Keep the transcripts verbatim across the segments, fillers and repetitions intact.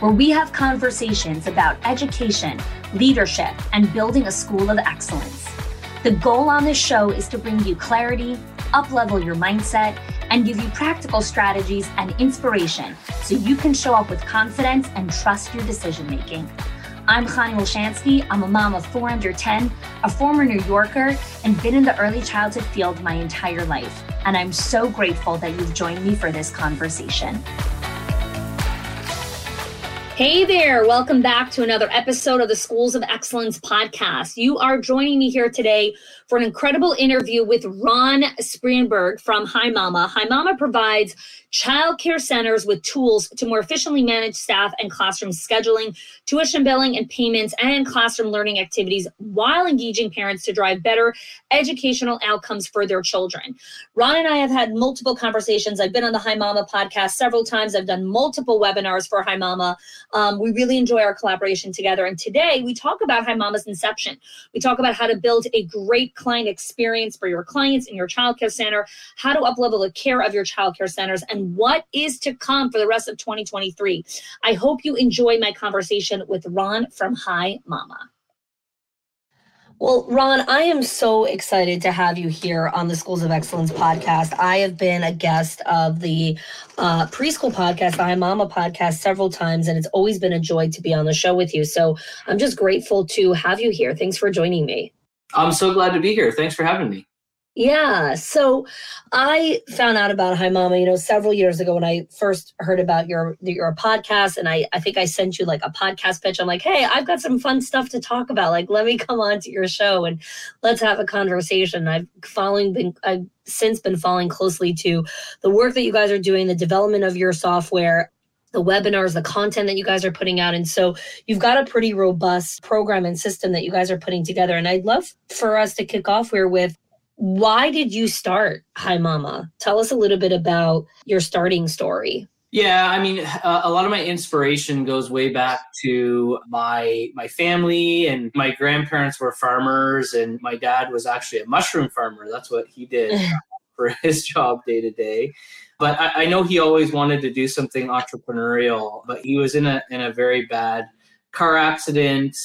where we have conversations about education, leadership, and building a school of excellence. The goal on this show is to bring you clarity, up-level your mindset, and give you practical strategies and inspiration so you can show up with confidence and trust your decision-making. I'm Chani Olshansky. I'm a mom of four under ten, a former New Yorker, and been in the early childhood field my entire life. And I'm so grateful that you've joined me for this conversation. Hey there, welcome back to another episode of the Schools of Excellence podcast. You are joining me here today for an incredible interview with Ron Spreenberg from HiMama. HiMama provides childcare centers with tools to more efficiently manage staff and classroom scheduling, tuition billing and payments, and classroom learning activities while engaging parents to drive better educational outcomes for their children. Ron and I have had multiple conversations. I've been on the HiMama podcast several times. I've done multiple webinars for HiMama. Um, we really enjoy our collaboration together. And today we talk about HiMama's inception. We talk about how to build a great client experience for your clients in your childcare center, how to uplevel the care of your childcare centers, and what is to come for the rest of twenty twenty-three. I hope you enjoy my conversation with Ron from HiMama. Well, Ron, I am so excited to have you here on the Schools of Excellence podcast. I have been a guest of the uh, preschool podcast, the HiMama podcast, several times, and it's always been a joy to be on the show with you. So I'm just grateful to have you here. Thanks for joining me. I'm so glad to be here. Thanks for having me. Yeah. So I found out about HiMama, you know, several years ago when I first heard about your, your podcast, and I, I think I sent you like a podcast pitch. I'm like, hey, I've got some fun stuff to talk about. Like, let me come on to your show and let's have a conversation. I've following been, I've since been following closely to the work that you guys are doing, the development of your software, the webinars, the content that you guys are putting out. And so you've got a pretty robust program and system that you guys are putting together. And I'd love for us to kick off here with, why did you start HiMama? Tell us a little bit about your starting story. Yeah, I mean, uh, a lot of my inspiration goes way back to my my family, and my grandparents were farmers, and my dad was actually a mushroom farmer. That's what he did for his job day to day. But I, I know he always wanted to do something entrepreneurial, but he was in a in a very bad car accident.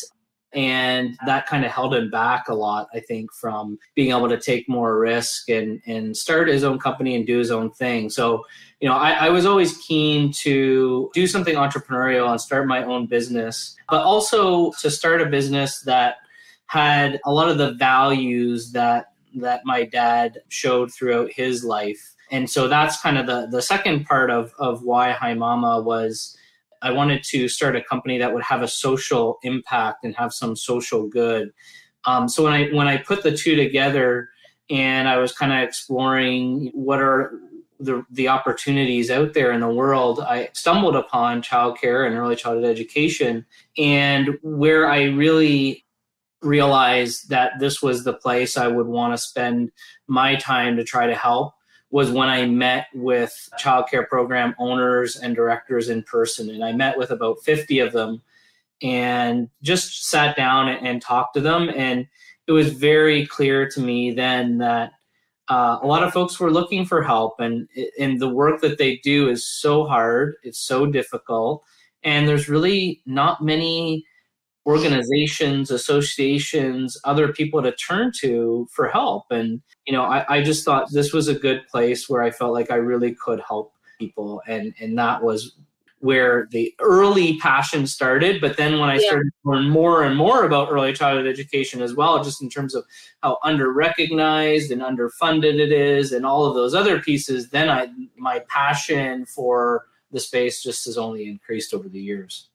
And that kind of held him back a lot, I think, from being able to take more risk and, and start his own company and do his own thing. So, you know, I, I was always keen to do something entrepreneurial and start my own business, but also to start a business that had a lot of the values that that my dad showed throughout his life. And so that's kind of the, the second part of, of why HiMama was I wanted to start a company that would have a social impact and have some social good. Um, so when I when I put the two together, and I was kind of exploring what are the the opportunities out there in the world, I stumbled upon childcare and early childhood education, and where I really realized that this was the place I would want to spend my time to try to help was when I met with childcare program owners and directors in person. And I met with about fifty of them and just sat down and, and talked to them. And it was very clear to me then that uh, a lot of folks were looking for help, and, and the work that they do is so hard, it's so difficult, and there's really not many organizations, associations, other people to turn to for help. And, you know, I, I just thought this was a good place where I felt like I really could help people. And, and that was where the early passion started. But then when I yeah. started to learn more and more about early childhood education as well, just in terms of how under-recognized and underfunded it is and all of those other pieces, then I my passion for the space just has only increased over the years.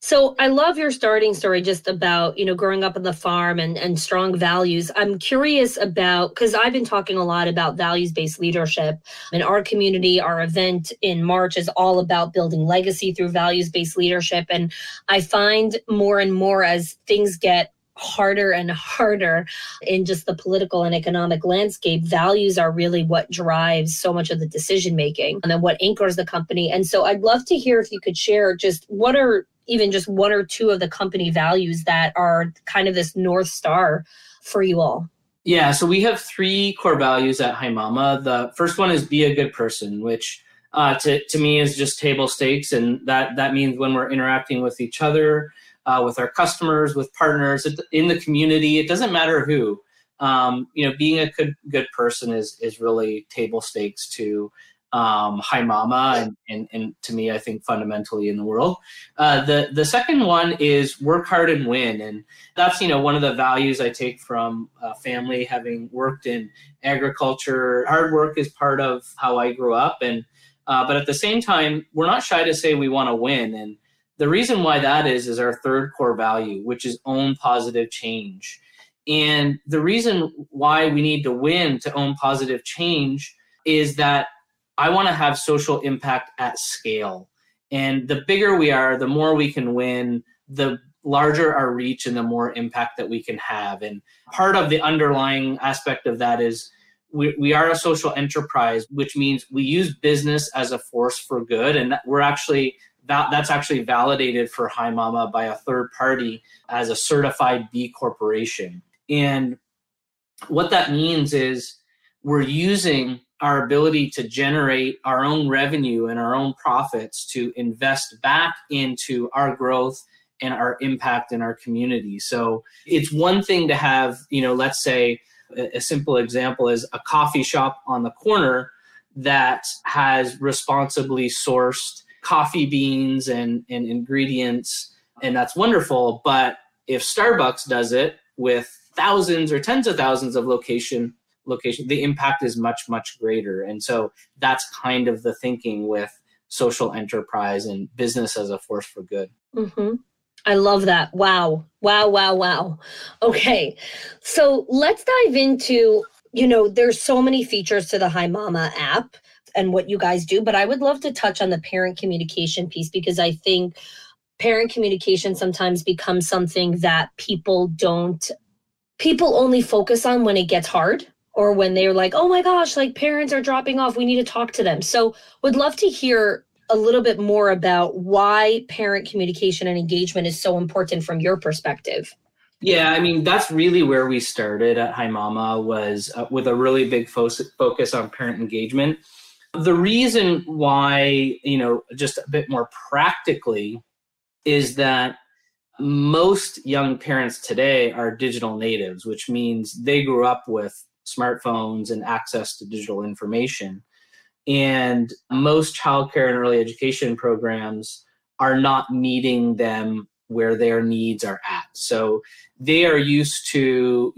So I love your starting story just about, you know, growing up on the farm and, and strong values. I'm curious about, because I've been talking a lot about values-based leadership in our community. Our event in March is all about building legacy through values-based leadership. And I find more and more as things get harder and harder in just the political and economic landscape, values are really what drives so much of the decision making and then what anchors the company. And so I'd love to hear if you could share just what are even just one or two of the company values that are kind of this North Star for you all. Yeah, so we have three core values at HiMama. The first one is be a good person, which uh, to, to me is just table stakes. And that, that means when we're interacting with each other, Uh, with our customers, with partners, in the community. It doesn't matter who. Um, you know, being a good good person is is really table stakes to um, HiMama and, and and to me, I think fundamentally in the world. Uh, the the second one is work hard and win, and that's you know one of the values I take from uh, family, having worked in agriculture. Hard work is part of how I grew up, and uh, but at the same time, we're not shy to say we want to win. And the reason why that is, is our third core value, which is own positive change. And the reason why we need to win to own positive change is that I want to have social impact at scale. And the bigger we are, the more we can win, the larger our reach and the more impact that we can have. And part of the underlying aspect of that is We, we are a social enterprise, which means we use business as a force for good. And that we're actually, that, that's actually validated for HiMama by a third party as a certified B corporation. And what that means is we're using our ability to generate our own revenue and our own profits to invest back into our growth and our impact in our community. So it's one thing to have, you know, let's say, a simple example is a coffee shop on the corner that has responsibly sourced coffee beans and, and ingredients, and that's wonderful. But if Starbucks does it with thousands or tens of thousands of location location, the impact is much, much greater. And so that's kind of the thinking with social enterprise and business as a force for good. Mm-hmm. I love that. Wow. Wow, wow, wow. Okay. So let's dive into, you know, there's so many features to the HiMama app and what you guys do, but I would love to touch on the parent communication piece, because I think parent communication sometimes becomes something that people don't, people only focus on when it gets hard or when they're like, oh my gosh, like parents are dropping off. We need to talk to them. So would love to hear a little bit more about why parent communication and engagement is so important from your perspective. Yeah, I mean, that's really where we started at HiMama, was uh, with a really big fo- focus on parent engagement. The reason why, you know, just a bit more practically, is that most young parents today are digital natives, which means they grew up with smartphones and access to digital information. And most childcare and early education programs are not meeting them where their needs are at. So they are used to,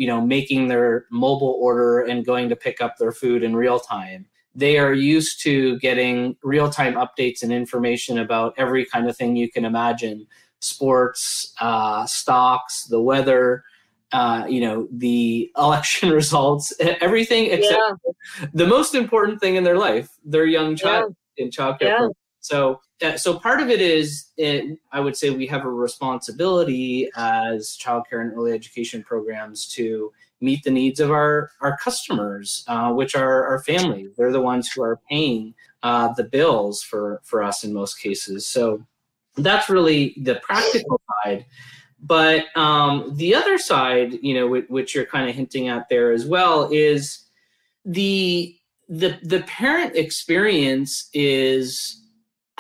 you know, making their mobile order and going to pick up their food in real time. They are used to getting real-time updates and information about every kind of thing you can imagine, sports, uh, stocks, the weather, Uh, you know, the election results, everything except yeah. the most important thing in their life, their young child yeah. in childcare. Yeah. So, uh, so part of it is, it, I would say we have a responsibility as childcare and early education programs to meet the needs of our, our customers, uh, which are our family. They're the ones who are paying uh, the bills for, for us in most cases. So that's really the practical side. But um, the other side, you know, w- which you're kind of hinting at there as well, is the the the parent experience is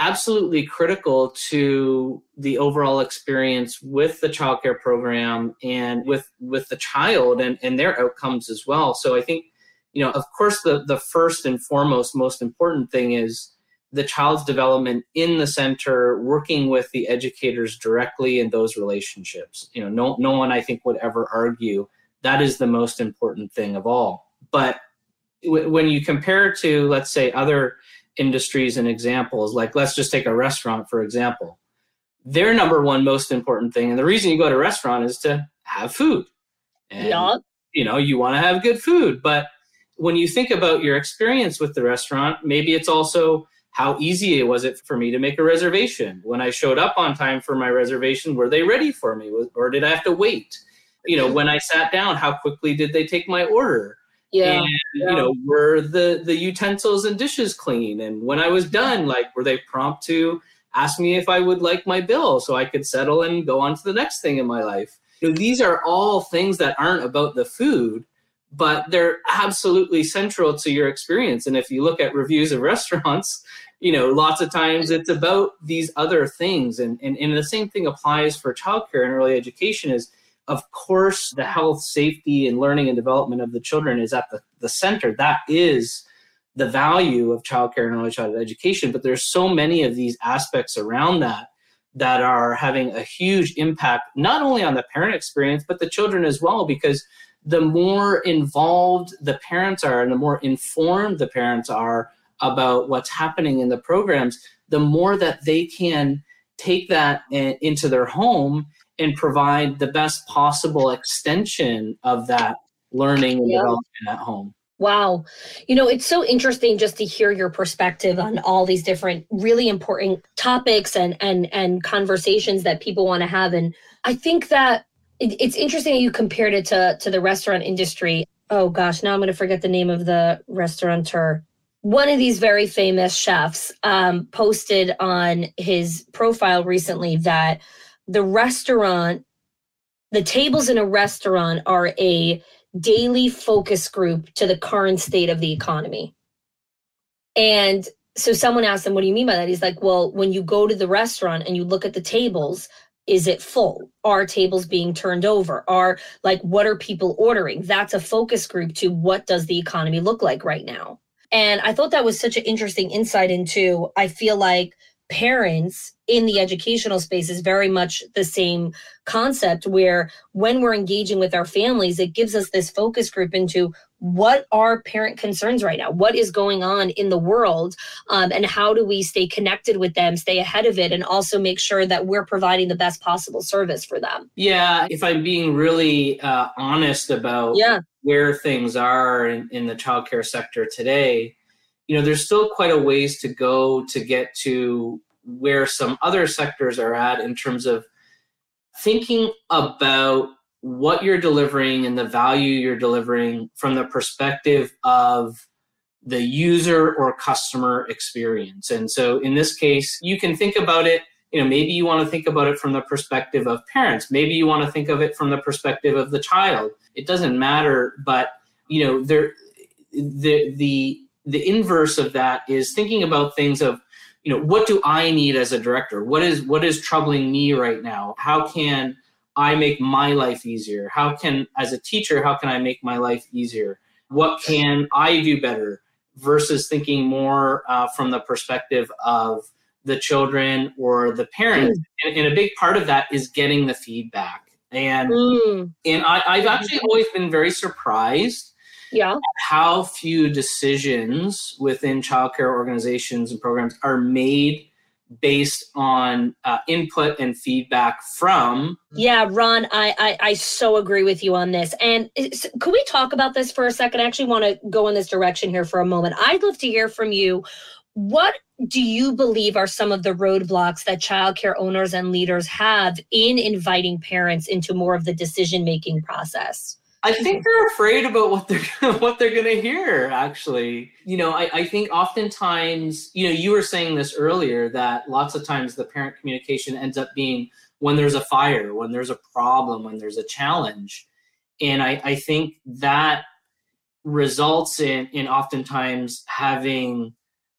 absolutely critical to the overall experience with the childcare program and with with the child and, and their outcomes as well. So I think, you know, of course, the, the first and foremost, most important thing is the child's development in the center, working with the educators directly in those relationships. You know, no, no one, I think, would ever argue that is the most important thing of all. But w- when you compare to, let's say, other industries and examples, like let's just take a restaurant, for example, their number one most important thing, and the reason you go to a restaurant is to have food. And, yeah. you know, you want to have good food. But when you think about your experience with the restaurant, maybe it's also how easy was it for me to make a reservation? When I showed up on time for my reservation, were they ready for me? Or did I have to wait? You know, when I sat down, how quickly did they take my order? Yeah. And, yeah. you know, were the, the utensils and dishes clean? And when I was done, like, were they prompt to ask me if I would like my bill so I could settle and go on to the next thing in my life? You know, these are all things that aren't about the food, but they're absolutely central to your experience. And if you look at reviews of restaurants, you know, lots of times it's about these other things. And, and, and the same thing applies for childcare and early education is, of course, the health, safety, and learning and development of the children is at the, the center. That is the value of childcare and early childhood education. But there's so many of these aspects around that that are having a huge impact, not only on the parent experience, but the children as well, because the more involved the parents are and the more informed the parents are about what's happening in the programs, the more that they can take that into their home and provide the best possible extension of that learning and yeah. development at home. Wow. You know, it's so interesting just to hear your perspective on all these different really important topics and and and conversations that people want to have. And I think that it's interesting that you compared it to, to the restaurant industry. Oh, gosh, now I'm going to forget the name of the restaurateur. One of these very famous chefs um, posted on his profile recently that the restaurant, the tables in a restaurant are a daily focus group to the current state of the economy. And so someone asked him, what do you mean by that? He's like, well, when you go to the restaurant and you look at the tables, is it full? Are tables being turned over? Are like, what are people ordering? That's a focus group to what does the economy look like right now? And I thought that was such an interesting insight into, I feel like parents in the educational space is very much the same concept where when we're engaging with our families, it gives us this focus group into what are parent concerns right now? What is going on in the world? Um, and how do we stay connected with them, stay ahead of it, and also make sure that we're providing the best possible service for them? Yeah, if I'm being really uh, honest about yeah. where things are in, in the childcare sector today, you know, there's still quite a ways to go to get to where some other sectors are at in terms of thinking about what you're delivering and the value you're delivering from the perspective of the user or customer experience. And so in this case, you can think about it, you know, maybe you want to think about it from the perspective of parents. Maybe you want to think of it from the perspective of the child. It doesn't matter, but, you know, there, the, the, the inverse of that is thinking about things of, you know, what do I need as a director? What is, what is troubling me right now? How can I make my life easier? How can, as a teacher, how can I make my life easier? What can I do better? Versus thinking more uh, from the perspective of the children or the parents. Mm. And, and a big part of that is getting the feedback. And, mm. and I, I've actually always been very surprised yeah. at how few decisions within childcare organizations and programs are made based on uh, input and feedback from. Yeah, Ron, I, I I so agree with you on this. And could we talk about this for a second? I actually want to go in this direction here for a moment. I'd love to hear from you. What do you believe are some of the roadblocks that childcare owners and leaders have in inviting parents into more of the decision-making process? I think they're afraid about what they're what they're going to hear, actually. You know, I, I think oftentimes, you know, you were saying this earlier, that lots of times the parent communication ends up being when there's a fire, when there's a problem, when there's a challenge. And I, I think that results in, in oftentimes having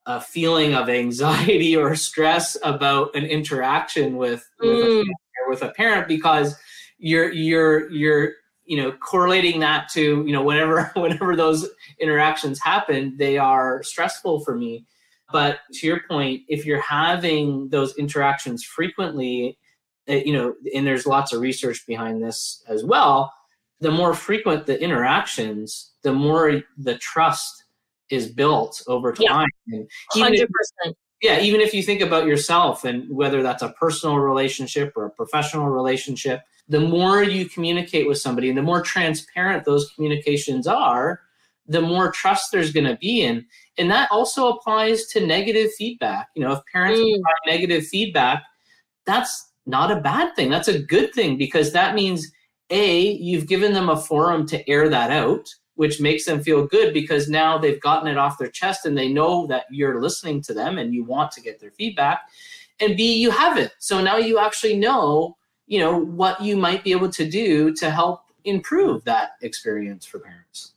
a feeling of anxiety or stress about an interaction with with, mm. a, with a parent, because you're you're you're you know correlating that to you know whenever whenever those interactions happen, they are stressful for me. But to your point, if you're having those interactions frequently, you know, and there's lots of research behind this as well, the more frequent the interactions, the more the trust is built over time. Yeah, one hundred percent. Even if, yeah, even if you think about yourself, and whether that's a personal relationship or a professional relationship, the more you communicate with somebody and the more transparent those communications are, the more trust there's going to be in. And that also applies to negative feedback. You know, if parents mm. provide negative feedback, that's not a bad thing. That's a good thing, because that means, A, you've given them a forum to air that out, which makes them feel good, because now they've gotten it off their chest and they know that you're listening to them and you want to get their feedback. And B, you haven't. So now you actually know, you know, what you might be able to do to help improve that experience for parents.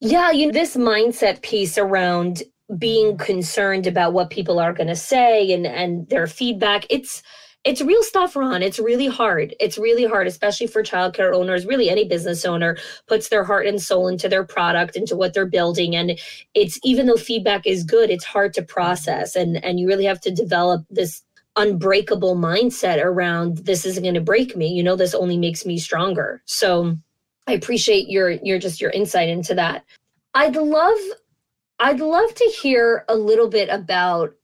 Yeah, you know, this mindset piece around being concerned about what people are going to say and, and their feedback, it's It's real stuff, Ron. It's really hard. It's really hard, especially for childcare owners. Really, any business owner puts their heart and soul into their product, into what they're building. And it's, even though feedback is good, it's hard to process. And, and you really have to develop this unbreakable mindset around, this isn't going to break me. You know, this only makes me stronger. So I appreciate your, your, just your insight into that. I'd love, I'd love to hear a little bit about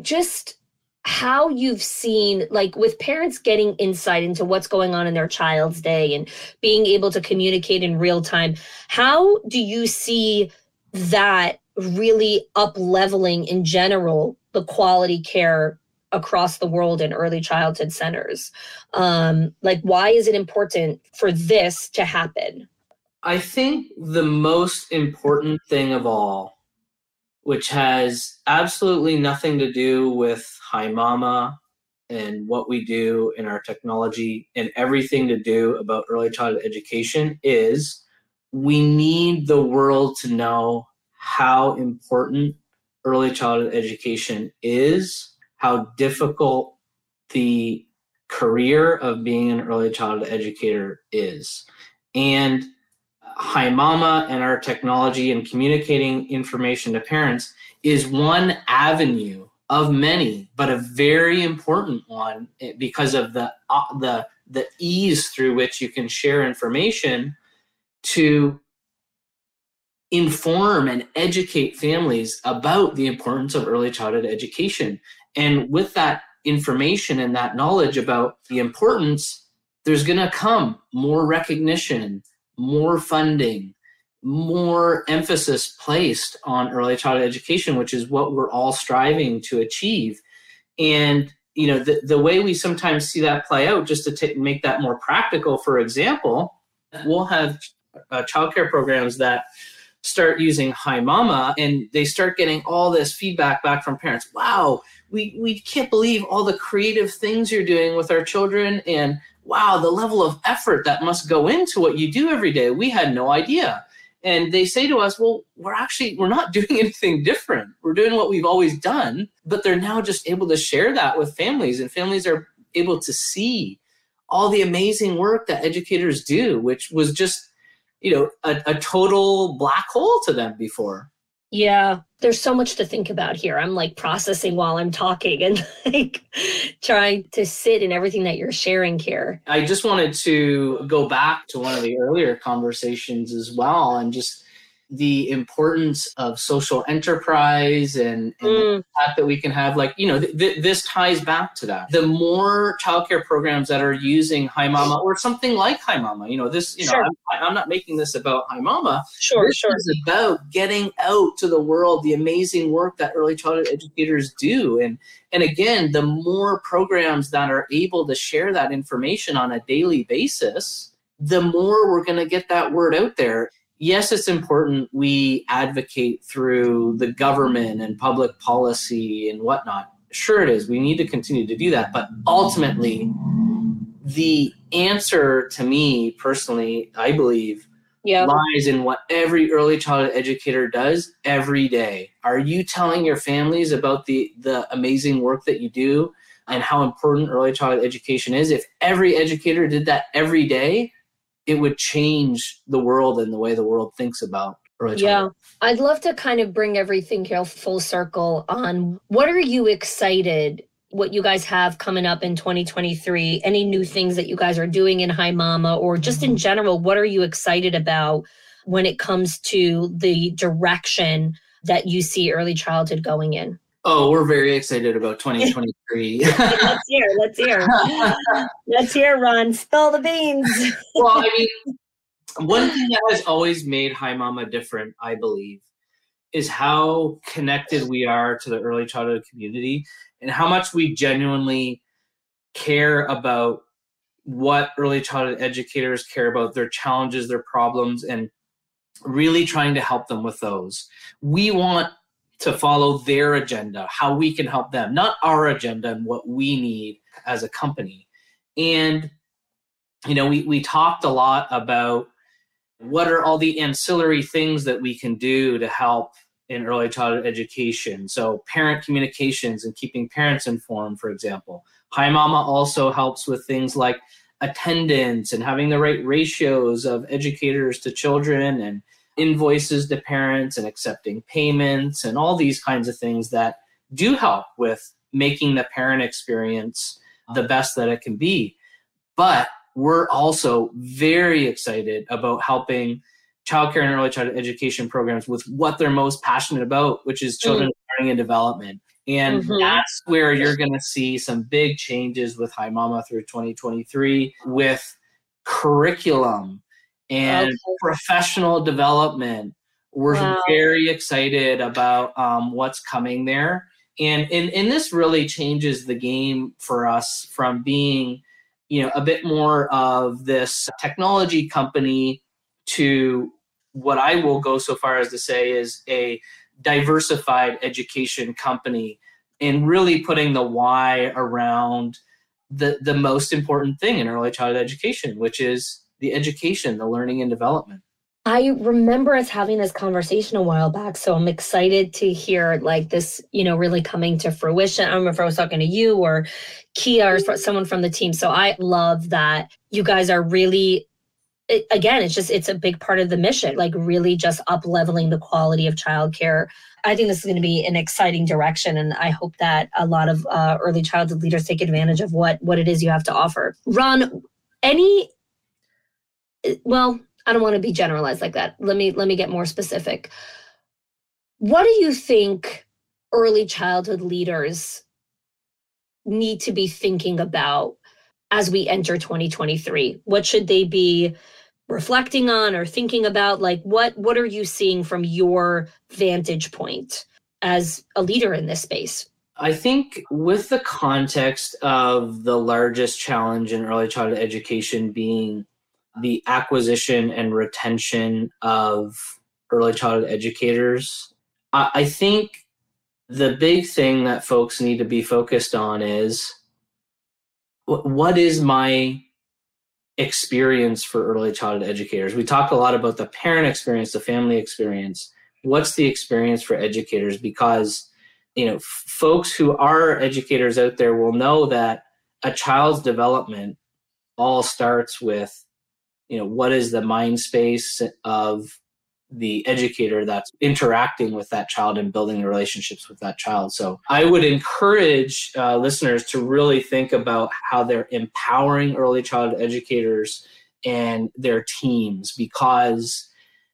just how you've seen, like, with parents getting insight into what's going on in their child's day and being able to communicate in real time, how do you see that really up-leveling in general the quality care across the world in early childhood centers? Um, like, why is it important for this to happen? I think the most important thing of all, which has absolutely nothing to do with HiMama and what we do in our technology and everything to do about early childhood education, is we need the world to know how important early childhood education is, how difficult the career of being an early childhood educator is. And HiMama and our technology and communicating information to parents is one avenue of many, but a very important one, because of the uh, the the ease through which you can share information to inform and educate families about the importance of early childhood education. And with that information and that knowledge about the importance, there's going to come more recognition, more funding, more emphasis placed on early childhood education, which is what we're all striving to achieve. And, you know, the, the way we sometimes see that play out, just to t- make that more practical, for example, we'll have uh, childcare programs that start using HiMama, and they start getting all this feedback back from parents. Wow, we, we can't believe all the creative things you're doing with our children, and wow, the level of effort that must go into what you do every day. We had no idea. And they say to us, well, we're actually, we're not doing anything different. We're doing what we've always done, but they're now just able to share that with families, and families are able to see all the amazing work that educators do, which was just, you know, a, a total black hole to them before. Yeah, there's so much to think about here. I'm like processing while I'm talking and like trying to sit in everything that you're sharing here. I just wanted to go back to one of the earlier conversations as well, and just the importance of social enterprise and, and mm. the fact that we can have, like, you know, th- th- this ties back to that. The more childcare programs that are using HiMama or something like HiMama, you know, this, you know, sure. I'm, I'm not making this about HiMama. Sure, this sure. It's about getting out to the world the amazing work that early childhood educators do. And, and again, the more programs that are able to share that information on a daily basis, the more we're going to get that word out there. Yes, it's important we advocate through the government and public policy and whatnot. Sure it is. We need to continue to do that. But ultimately, the answer to me personally, I believe, yep. lies in what every early childhood educator does every day. Are you telling your families about the, the amazing work that you do and how important early childhood education is? If every educator did that every day, it would change the world and the way the world thinks about early childhood. Yeah, I'd love to kind of bring everything here full circle on what are you excited what you guys have coming up in twenty twenty-three, any new things that you guys are doing in HiMama, or just in general, what are you excited about when it comes to the direction that you see early childhood going in? Oh, we're very excited about twenty twenty-three. Let's hear, let's hear. Let's hear, Ron. Spill the beans. Well, I mean, one thing that has always made HiMama different, I believe, is how connected we are to the early childhood community and how much we genuinely care about what early childhood educators care about, their challenges, their problems, and really trying to help them with those. We want to follow their agenda, how we can help them, not our agenda and what we need as a company. And, you know, we, we talked a lot about what are all the ancillary things that we can do to help in early childhood education. So parent communications and keeping parents informed, for example. HiMama also helps with things like attendance and having the right ratios of educators to children and invoices to parents and accepting payments and all these kinds of things that do help with making the parent experience the best that it can be. But we're also very excited about helping childcare and early childhood education programs with what they're most passionate about, which is children's mm-hmm. learning and development. And mm-hmm. that's where you're going to see some big changes with HiMama through twenty twenty-three, with curriculum and okay. professional development. We're wow. very excited about um, what's coming there. And, and, and this really changes the game for us from being, you know, a bit more of this technology company to what I will go so far as to say is a diversified education company, and really putting the why around the, the most important thing in early childhood education, which is the education, the learning and development. I remember us having this conversation a while back, so I'm excited to hear like this, you know, really coming to fruition. I don't remember if I was talking to you or Kia or someone from the team. So I love that you guys are really, it, again, it's just, it's a big part of the mission, like really just up-leveling the quality of childcare. I think this is going to be an exciting direction, and I hope that a lot of uh, early childhood leaders take advantage of what, what it is you have to offer. Ron, any, well... I don't want to be generalized like that. Let me let me get more specific. What do you think early childhood leaders need to be thinking about as we enter twenty twenty-three? What should they be reflecting on or thinking about? Like, what, what are you seeing from your vantage point as a leader in this space? I think with the context of the largest challenge in early childhood education being the acquisition and retention of early childhood educators, I think the big thing that folks need to be focused on is what is my experience for early childhood educators? We talk a lot about the parent experience, the family experience. What's the experience for educators? Because, you know, f- folks who are educators out there will know that a child's development all starts with, you know, what is the mind space of the educator that's interacting with that child and building the relationships with that child. So I would encourage uh, listeners to really think about how they're empowering early childhood educators and their teams, because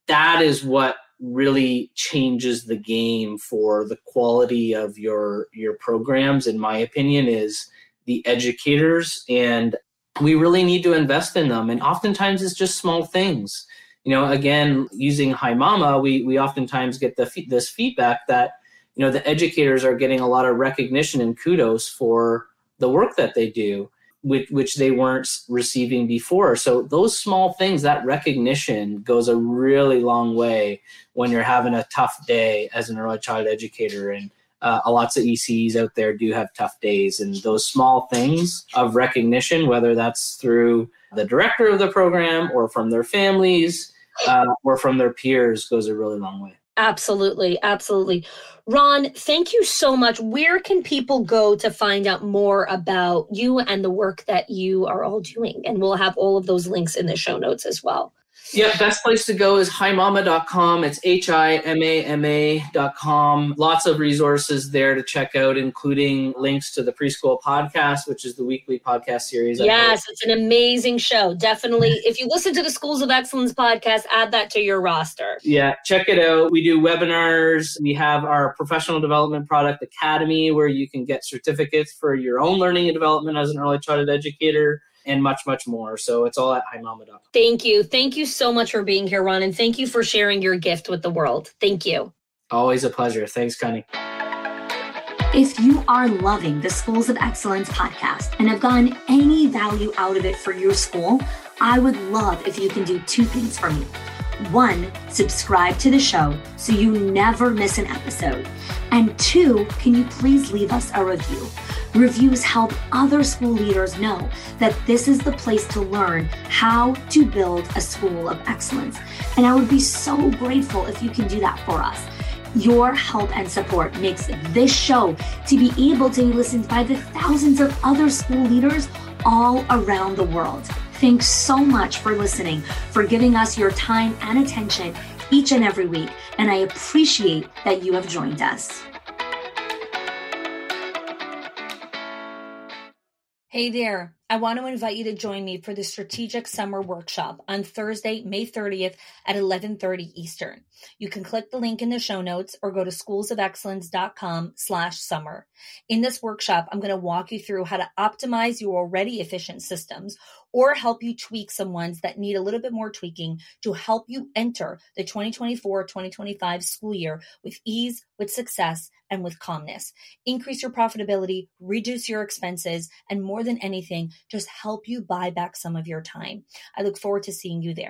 that is what really changes the game for the quality of your, your programs, in my opinion, is the educators. And we really need to invest in them. And oftentimes it's just small things. You know, again, using HiMama, we we oftentimes get the this feedback that, you know, the educators are getting a lot of recognition and kudos for the work that they do, which, which they weren't receiving before. So those small things, that recognition goes a really long way when you're having a tough day as an early childhood educator. And Uh, lots of E Cs out there do have tough days, and those small things of recognition, whether that's through the director of the program or from their families uh, or from their peers goes a really long way. Absolutely. Absolutely. Ron, thank you so much. Where can people go to find out more about you and the work that you are all doing? And we'll have all of those links in the show notes as well. Yeah, best place to go is hi mama dot com. It's H I M A M A dot com. Lots of resources there to check out, including links to the Preschool Podcast, which is the weekly podcast series. Yes, it's an amazing show. Definitely. If you listen to the Schools of Excellence podcast, add that to your roster. Yeah, check it out. We do webinars. We have our Professional Development Product Academy, where you can get certificates for your own learning and development as an early childhood educator, and much, much more. So it's all at hi mama dot com. Thank you. Thank you so much for being here, Ron. And thank you for sharing your gift with the world. Thank you. Always a pleasure. Thanks, Chani. If you are loving the Schools of Excellence podcast and have gotten any value out of it for your school, I would love if you can do two things for me. One, subscribe to the show so you never miss an episode. And two, can you please leave us a review? Reviews help other school leaders know that this is the place to learn how to build a school of excellence. And I would be so grateful if you can do that for us. Your help and support makes this show to be able to be listened by the thousands of other school leaders all around the world. Thanks so much for listening, for giving us your time and attention each and every week. And I appreciate that you have joined us. Hey there, I want to invite you to join me for the Strategic Summer Workshop on Thursday, May thirtieth at eleven thirty Eastern. You can click the link in the show notes or go to schools of excellence dot com slash summer. In this workshop, I'm going to walk you through how to optimize your already efficient systems or help you tweak some ones that need a little bit more tweaking to help you enter the twenty twenty-four twenty twenty-five school year with ease, with success, and with calmness. Increase your profitability, reduce your expenses, and more than anything, just help you buy back some of your time. I look forward to seeing you there.